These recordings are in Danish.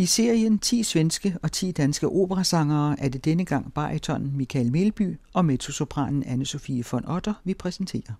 I serien 10 svenske og 10 danske operasangere er det denne gang baritonen Michael Melby og mezzosopranen Anne Sofie von Otter, vi præsenterer.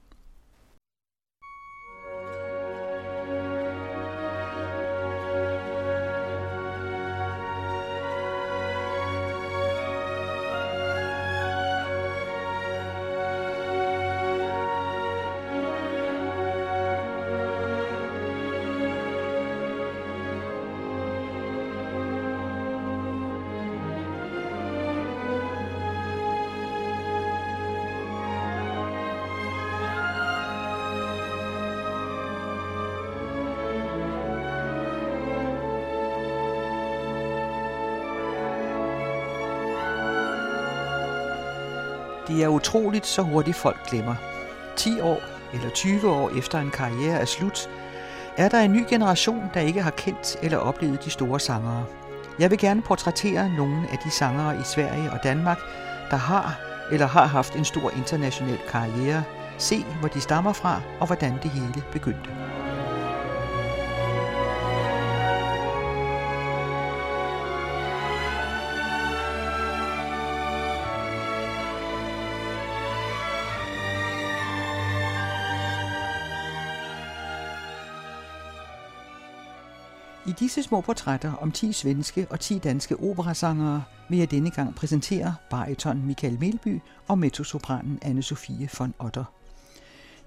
Det er utroligt, så hurtigt folk glemmer. 10 år eller 20 år efter en karriere er slut, er der en ny generation, der ikke har kendt eller oplevet de store sangere. Jeg vil gerne portrættere nogle af de sangere i Sverige og Danmark, der har eller har haft en stor international karriere. Se, hvor de stammer fra og hvordan det hele begyndte. I disse små portrætter om 10 svenske og 10 danske operasangere vil jeg denne gang præsentere bariton Michael Melby og mezzosopranen Anne Sofie von Otter.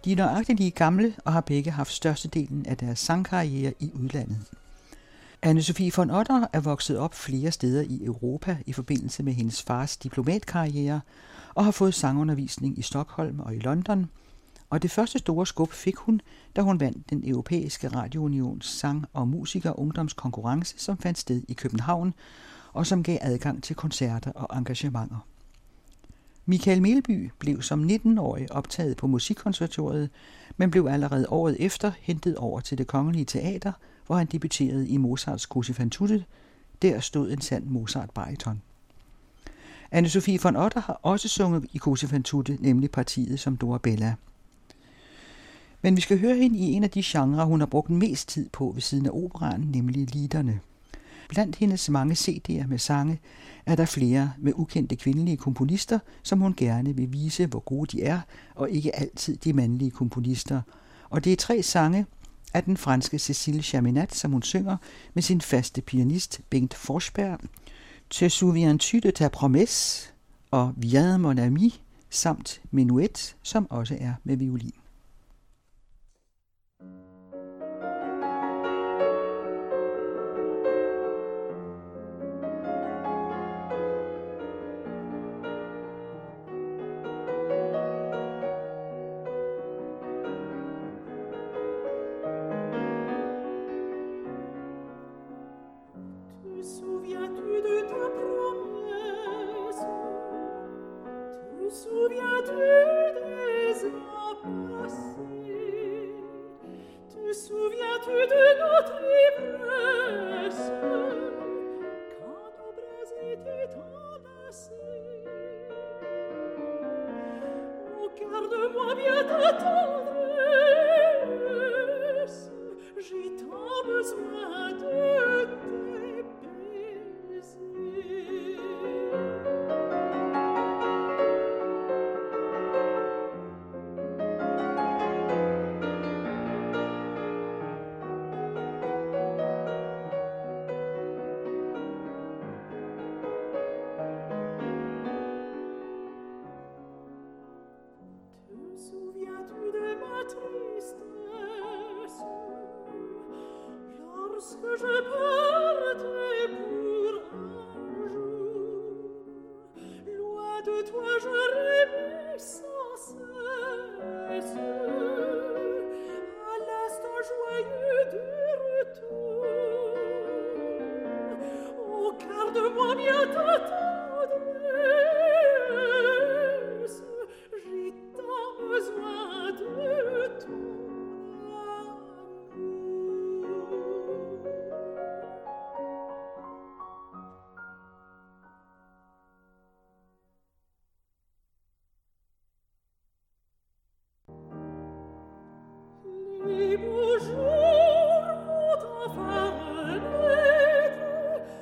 De er nøjagtige gamle og har begge haft størstedelen af deres sangkarriere i udlandet. Anne Sofie von Otter er vokset op flere steder i Europa i forbindelse med hendes fars diplomatkarriere og har fået sangundervisning i Stockholm og i London, og det første store skub fik hun, da hun vandt den europæiske radiounions sang- og musikerungdomskonkurrence, som fandt sted i København, og som gav adgang til koncerter og engagementer. Michael Melby blev som 19-årig optaget på Musikkonservatoriet, men blev allerede året efter hentet over til Det Kongelige Teater, hvor han debuterede i Mozarts Così fan tutte. Der stod en sand Mozart-bariton. Anne Sofie von Otter har også sunget i Così fan tutte, nemlig partiet som Dorabella. Men vi skal høre hende i en af de genrer, hun har brugt mest tid på ved siden af operaen, nemlig liederne. Blandt hendes mange CD'er med sange er der flere med ukendte kvindelige komponister, som hun gerne vil vise, hvor gode de er, og ikke altid de mandlige komponister. Og det er 3 sange af den franske Cécile Chaminade, som hun synger med sin faste pianist Bengt Forsberg, Te souviens-tu de ta promesse og Viens mon ami samt Menuet, som også er med violin. Bonjour, on t'a fait naître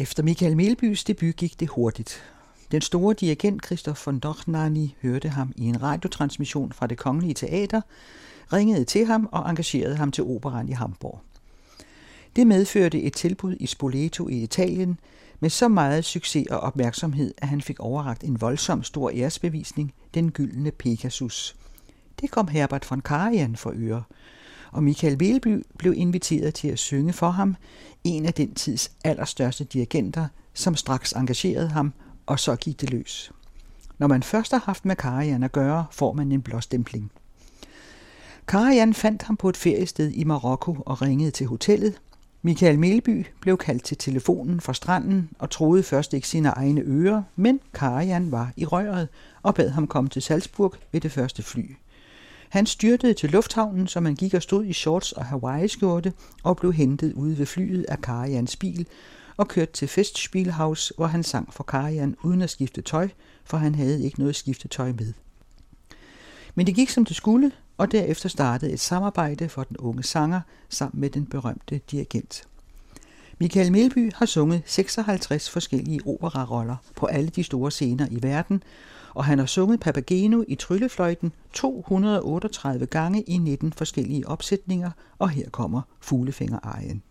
Efter Michael Melbys debut gik det hurtigt. Den store dirigent Christoph von Dohnányi hørte ham i en radiotransmission fra Det Kongelige Teater, ringede til ham og engagerede ham til operaen i Hamburg. Det medførte et tilbud i Spoleto i Italien med så meget succes og opmærksomhed, at han fik overrakt en voldsom stor æresbevisning, den gyldne Pegasus. Det kom Herbert von Karajan for øre, og Michael Melby blev inviteret til at synge for ham, en af den tids allerstørste dirigenter, som straks engagerede ham, og så gik det løs. Når man først har haft med Karajan at gøre, får man en blåstempling. Karajan fandt ham på et feriested i Marokko og ringede til hotellet. Michael Melby blev kaldt til telefonen fra stranden og troede først ikke sine egne ører, men Karajan var i røret og bad ham komme til Salzburg ved det første fly. Han styrtede til lufthavnen, så man gik og stod i shorts og Hawaii-skjorte og blev hentet ude ved flyet af Karajans bil og kørt til Festspielhaus, hvor han sang for Karajan uden at skifte tøj, for han havde ikke noget skiftetøj med. Men det gik som det skulle, og derefter startede et samarbejde for den unge sanger sammen med den berømte dirigent. Michael Melby har sunget 56 forskellige operaroller på alle de store scener i verden, og han har sunget Papageno i Tryllefløjten 238 gange i 19 forskellige opsætninger, og her kommer Fuglefingerejen.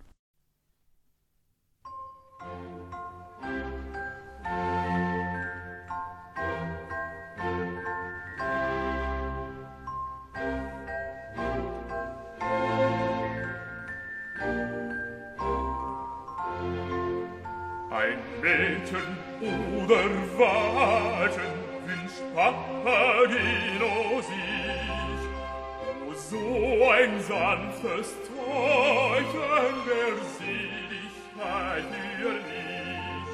Ein Mädchen oder Wagen Paparino sich, oh, so ein sanftes Täuschen der Seligkeit für mich,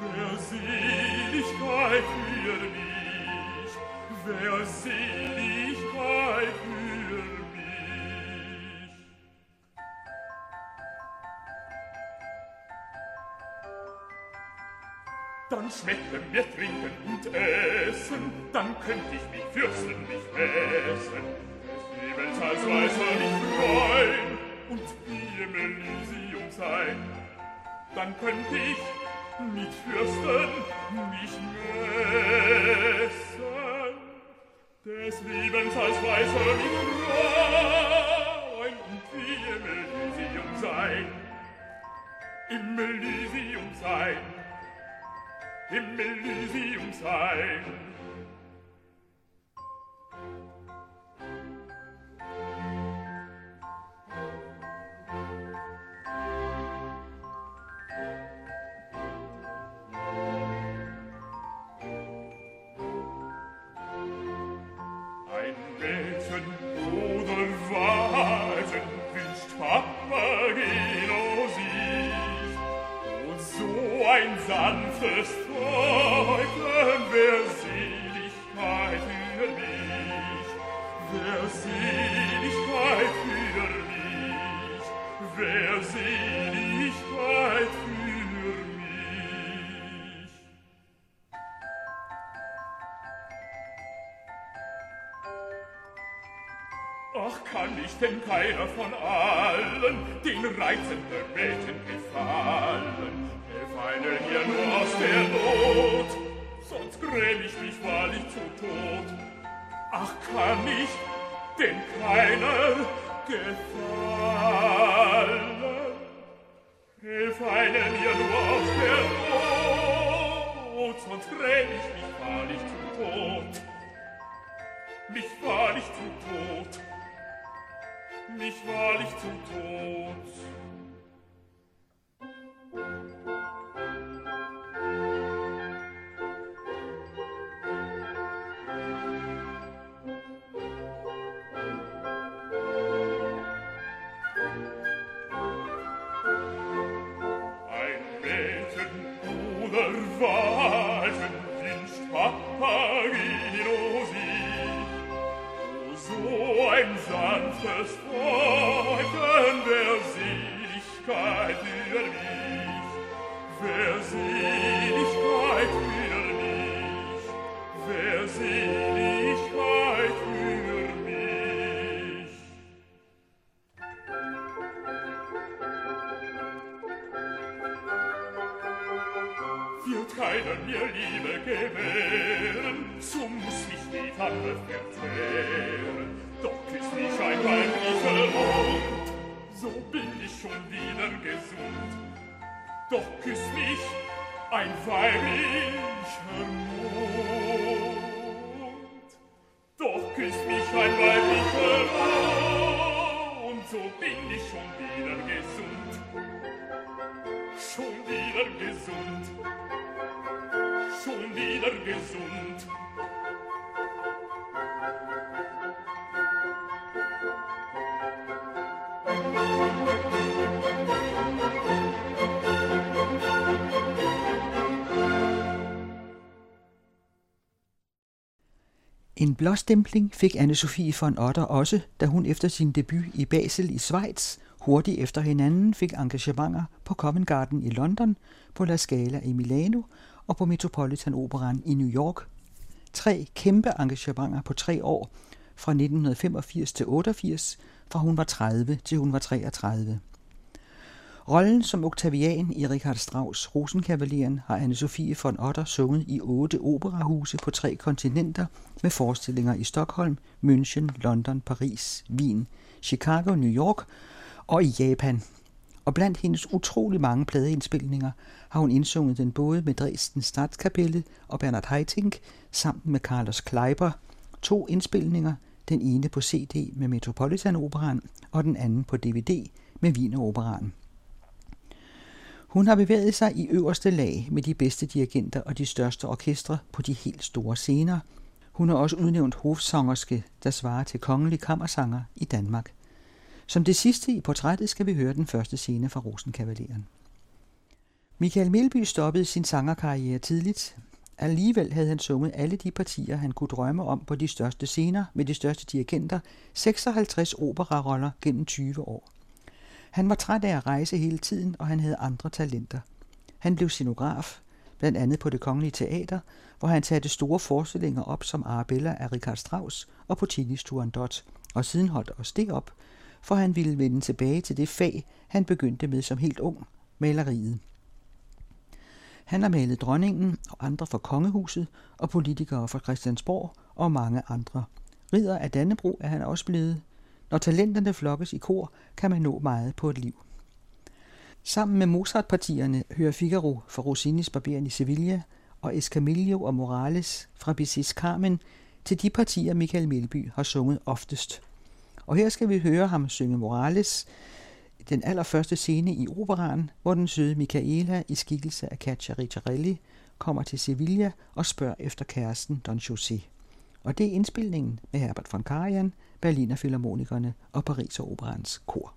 der Seligkeit für mich, der Seligkeit für mich. Dann schmecken wir, trinken und essen, dann könnt ich mich fürchten, mich messen. Die Welt als Weißer nicht freuen und wie im Elysium sein. Dann könnt ich mit fürsten, mich messen. Des Lebens als Weißer nicht freuen und wie im Elysium sein. Im Elysium sein. Im Elysium sein. Ein Mädchen oder Wasen wünscht Papageno sich und so ein sanftes Seligkeit für mich. Ach, kann ich denn keiner von allen den reizenden Mädchen gefallen? Gefallen hier nur aus der Not, sonst gräm ich mich wahrlich zu Tod. Ach, kann ich denn keiner gefallen? Hilf einem mir nur aus der Not, sonst gräm ich mich wahrlich zu Tod. Mich wahrlich zu Tod. Mich wahrlich zu Tod. Sanftes Täuschen der Seligkeit für mich, der Seligkeit für mich, der Seligkeit für mich. Wird keiner mir Liebe gewähren, so muss ich die Tanne verzehren. Doch ist mich ein weiblicher Mund, so bin ich schon wieder gesund. Doch ist mich ein weiblicher Mund, doch ist mich ein weiblicher Mund, so bin ich schon wieder gesund. Schon wieder gesund, schon wieder gesund. En blåstempling fik Anne Sofie von Otter også, da hun efter sin debut i Basel i Schweiz hurtigt efter hinanden fik engagementer på Covent Garden i London, på La Scala i Milano og på Metropolitan Operaen i New York. 3 kæmpe engagementer på 3 år, fra 1985 til 88, fra hun var 30 til hun var 33. Rollen som Octavian i Richard Strauss' Rosenkavalieren har Anne Sofie von Otter sunget i 8 operahuse på 3 kontinenter med forestillinger i Stockholm, München, London, Paris, Wien, Chicago, New York og i Japan. Og blandt hendes utrolig mange pladeindspilninger har hun indsunget den både med Dresden Statskapelle og Bernhard Haitink sammen med Carlos Kleiber. 2 indspilninger, den ene på CD med Metropolitan Operaen og den anden på DVD med Wiener Operaen. Hun har bevæget sig i øverste lag med de bedste dirigenter og de største orkestre på de helt store scener. Hun har også udnævnt hofsangerske, der svarer til kongelig kammersanger i Danmark. Som det sidste i portrættet skal vi høre den første scene fra Rosenkavaleren. Michael Melby stoppede sin sangerkarriere tidligt. Alligevel havde han sunget alle de partier, han kunne drømme om på de største scener med de største dirigenter, 56 operaroller gennem 20 år. Han var træt af at rejse hele tiden, og han havde andre talenter. Han blev scenograf, blandt andet på Det Kongelige Teater, hvor han satte store forestillinger op som Arabella af Richard Strauss og Puccinis Turandot, og siden holdt også det op, for han ville vende tilbage til det fag, han begyndte med som helt ung, maleriet. Han har malet dronningen og andre fra kongehuset og politikere fra Christiansborg og mange andre. Ridder af Dannebrog er han også blevet. Når talenterne flokkes i kor, kan man nå meget på et liv. Sammen med Mozart-partierne hører Figaro fra Rossinis Barberen i Sevilla og Escamillo og Morales fra Bizet's Carmen til de partier, Michael Melby har sunget oftest. Og her skal vi høre ham synge Morales, den allerførste scene i operaen, hvor den søde Michaela i skikkelse af Katja Ricciarelli kommer til Sevilla og spørger efter kæresten Don José. Og det er indspilningen med Herbert von Karajan, Berliner Filharmonikerne og Paris Operans kor.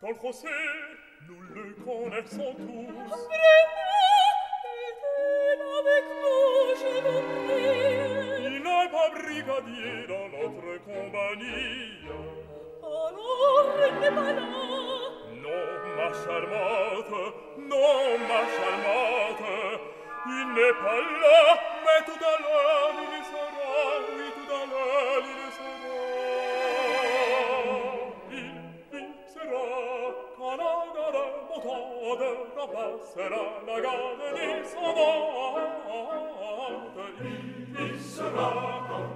Don José, nous le connaissons tous. Il n'est pas brigadier dans notre compagnie. Alors, il n'est pas là. Non, ma charmante, Il n'est pas là, mais tout à l'heure il sera, oui tout à l'heure il sera. Il sera, quand la gare montante remplacera la gare descendante. Il sera,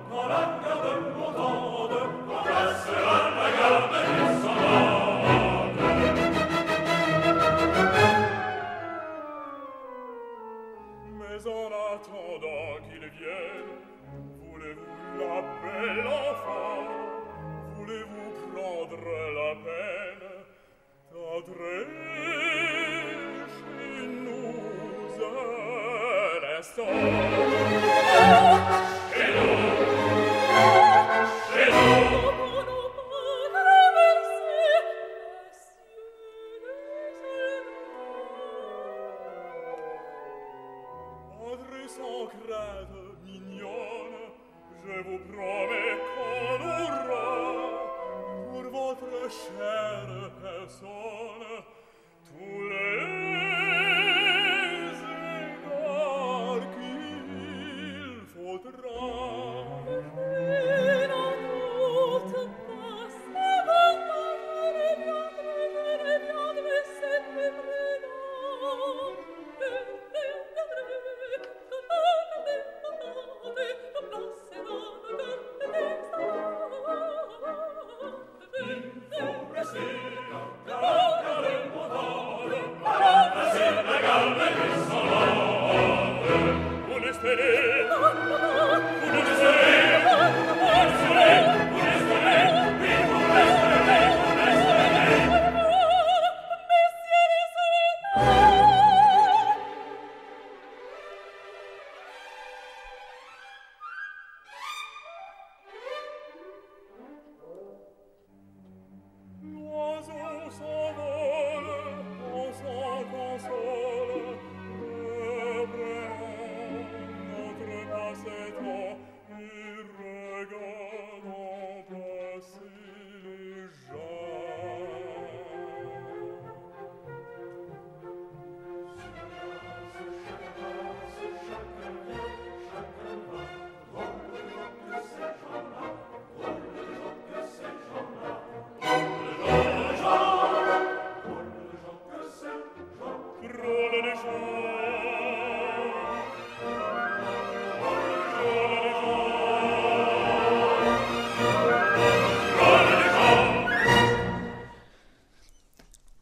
quand la gare montante remplacera la gare descendante. Mais en attendant qu'il vienne, voulez-vous la belle enfant, voulez-vous prendre la peine d'entrer chez nous un instant? Chez nous, chez nous. Sans crainte mignonne, je vous promets qu'on aura pour votre chère personne tous les égards qu'il faudra.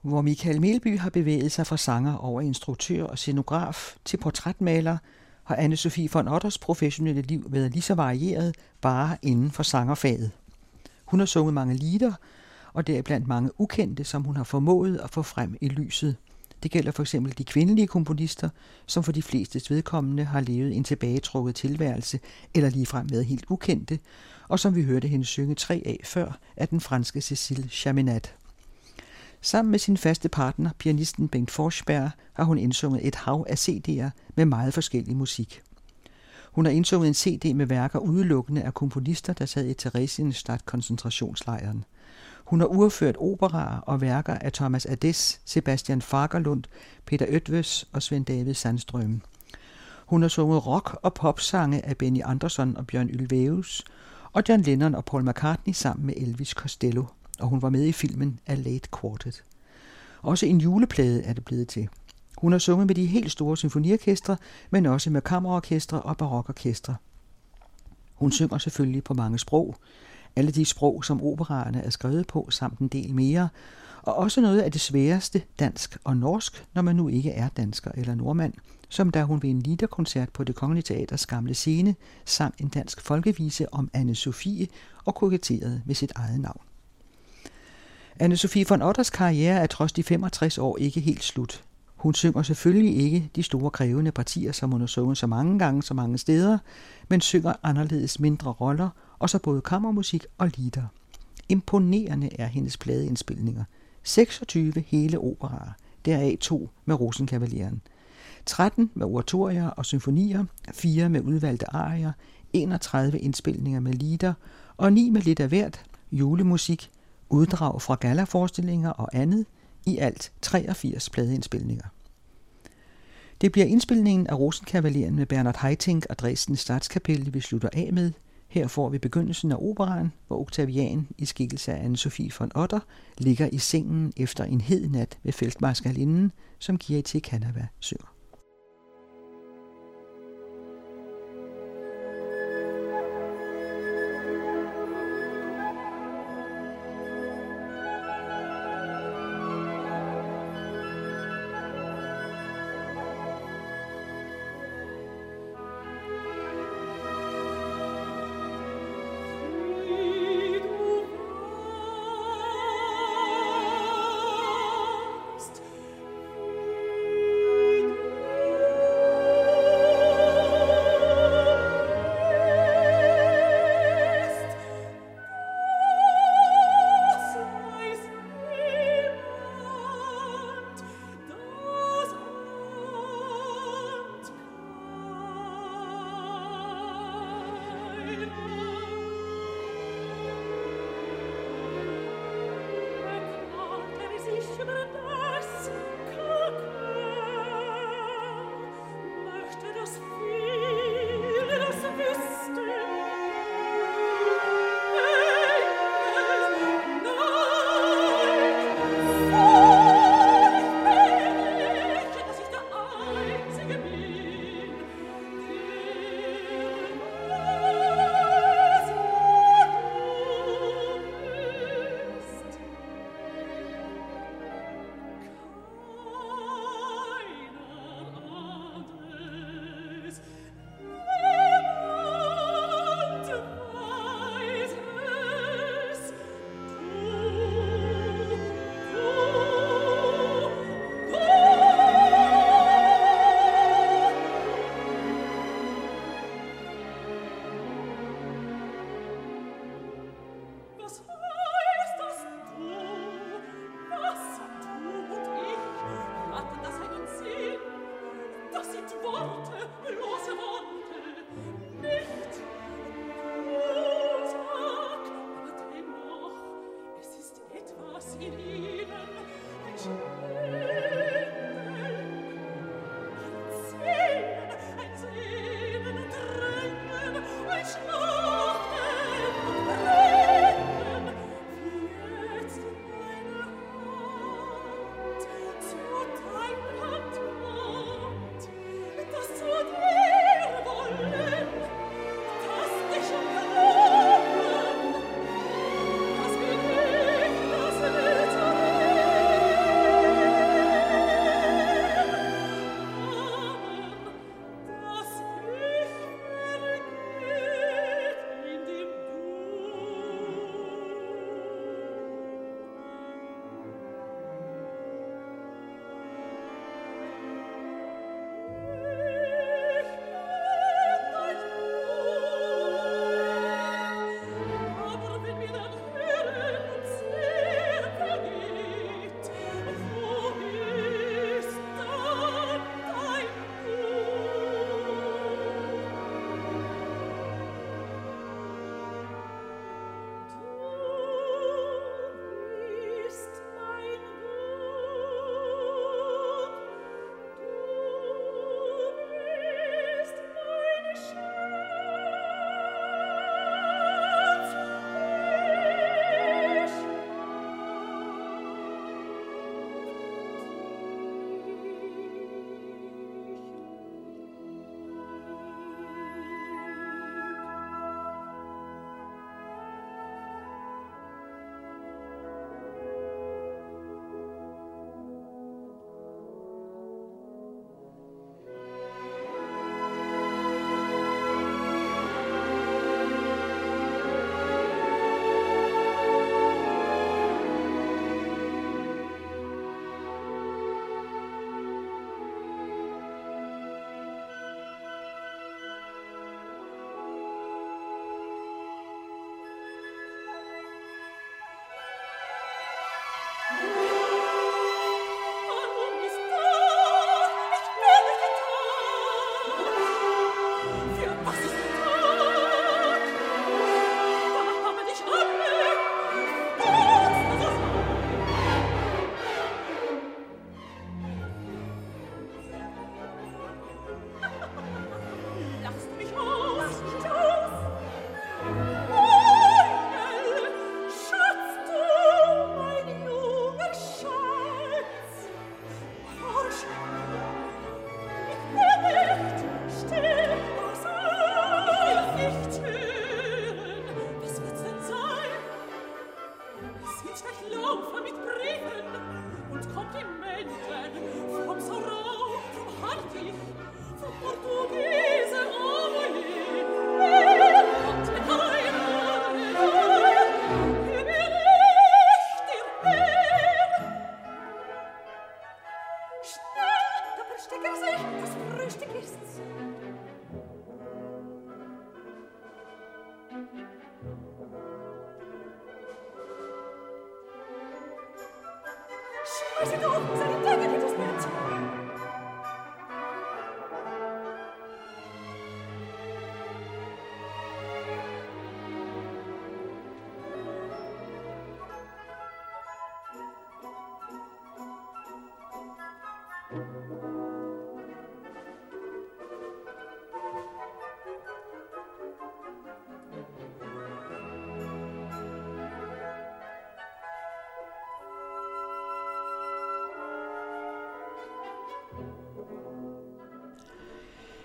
Hvor Michael Melby har bevæget sig fra sanger over instruktør og scenograf til portrætmaler, har Anne Sofie von Otters professionelle liv været lige så varieret, bare inden for sangerfaget. Hun har sunget mange lieder, og deriblandt mange ukendte, som hun har formået at få frem i lyset. Det gælder for eksempel de kvindelige komponister, som for de flestes vedkommende har levet en tilbagetrukket tilværelse eller ligefrem været helt ukendte, og som vi hørte hende synge 3 af før af den franske Cécile Chaminade. Sammen med sin faste partner, pianisten Bengt Forsberg, har hun indsunget et hav af CD'er med meget forskellig musik. Hun har indsunget en CD med værker udelukkende af komponister, der sad i Theresienstadt koncentrationslejren. Hun har udført operaer og værker af Thomas Adès, Sebastian Fagerlund, Peter Eötvös og Sven David Sandstrøm. Hun har sunget rock- og popsange af Benny Andersson og Bjørn Ulvaeus og John Lennon og Paul McCartney sammen med Elvis Costello. Og hun var med i filmen A Late Quartet. Også en juleplade er det blevet til. Hun har sunget med de helt store symfoniorkestre, men også med kammerorkestre og barokorkestre. Hun synger selvfølgelig på mange sprog. Alle de sprog, som operaerne er skrevet på, samt en del mere. Og også noget af det sværeste, dansk og norsk, når man nu ikke er dansker eller nordmand, som da hun ved en liederkoncert på Det Kongelige Teaters gamle scene sang en dansk folkevise om Anne Sofie og koketterede med sit eget navn. Anne Sofie von Otters karriere er trods de 65 år ikke helt slut. Hun synger selvfølgelig ikke de store krævende partier, som hun har sunget så mange gange, så mange steder, men synger anderledes mindre roller, og så både kammermusik og lieder. Imponerende er hendes pladeindspilninger. 26 hele operaer, deraf 2 med Rosenkavaleren. 13 med oratorier og symfonier, 4 med udvalgte arier, 31 indspilninger med lieder, og 9 med lidt af hvert, julemusik, uddrag fra gallaforestillinger og andet, i alt 83 pladeindspilninger. Det bliver indspilningen af Rosenkavaleren med Bernhard Haitink og Dresdens Statskapelle, vi slutter af med. Her får vi begyndelsen af operaen, hvor Octavian i skikkelse af Anne Sofie von Otter ligger i sengen efter en hed nat ved feltmarskalinden, som Kiri Te Kanawa synger.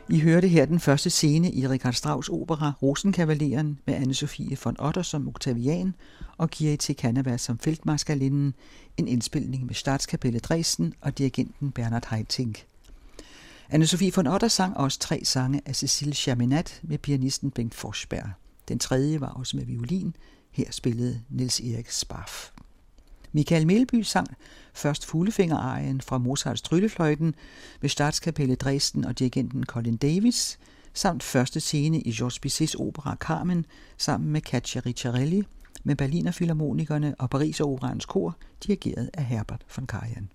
I hørte her den første scene i Richard Strauss' opera Rosenkavaleren med Anne Sofie von Otter som Octavian og Kiri Te Kanawa som Feltmarskalinden, en indspilning med Staatskapelle Dresden og dirigenten Bernhard Haitink. Anne Sofie von Otter sang også 3 sange af Cécile Chaminade med pianisten Bengt Forsberg. Den tredje var også med violin. Her spillede Nils-Erik Sparf. Michael Melby sang først Fuglefinger-arien fra Mozarts Tryllefløjten med Staatskapelle Dresden og dirigenten Colin Davis, samt første scene i Georges Bizets opera Carmen sammen med Katja Ricciarelli med Berliner Filharmonikerne og Paris Operans kor, dirigeret af Herbert von Karajan.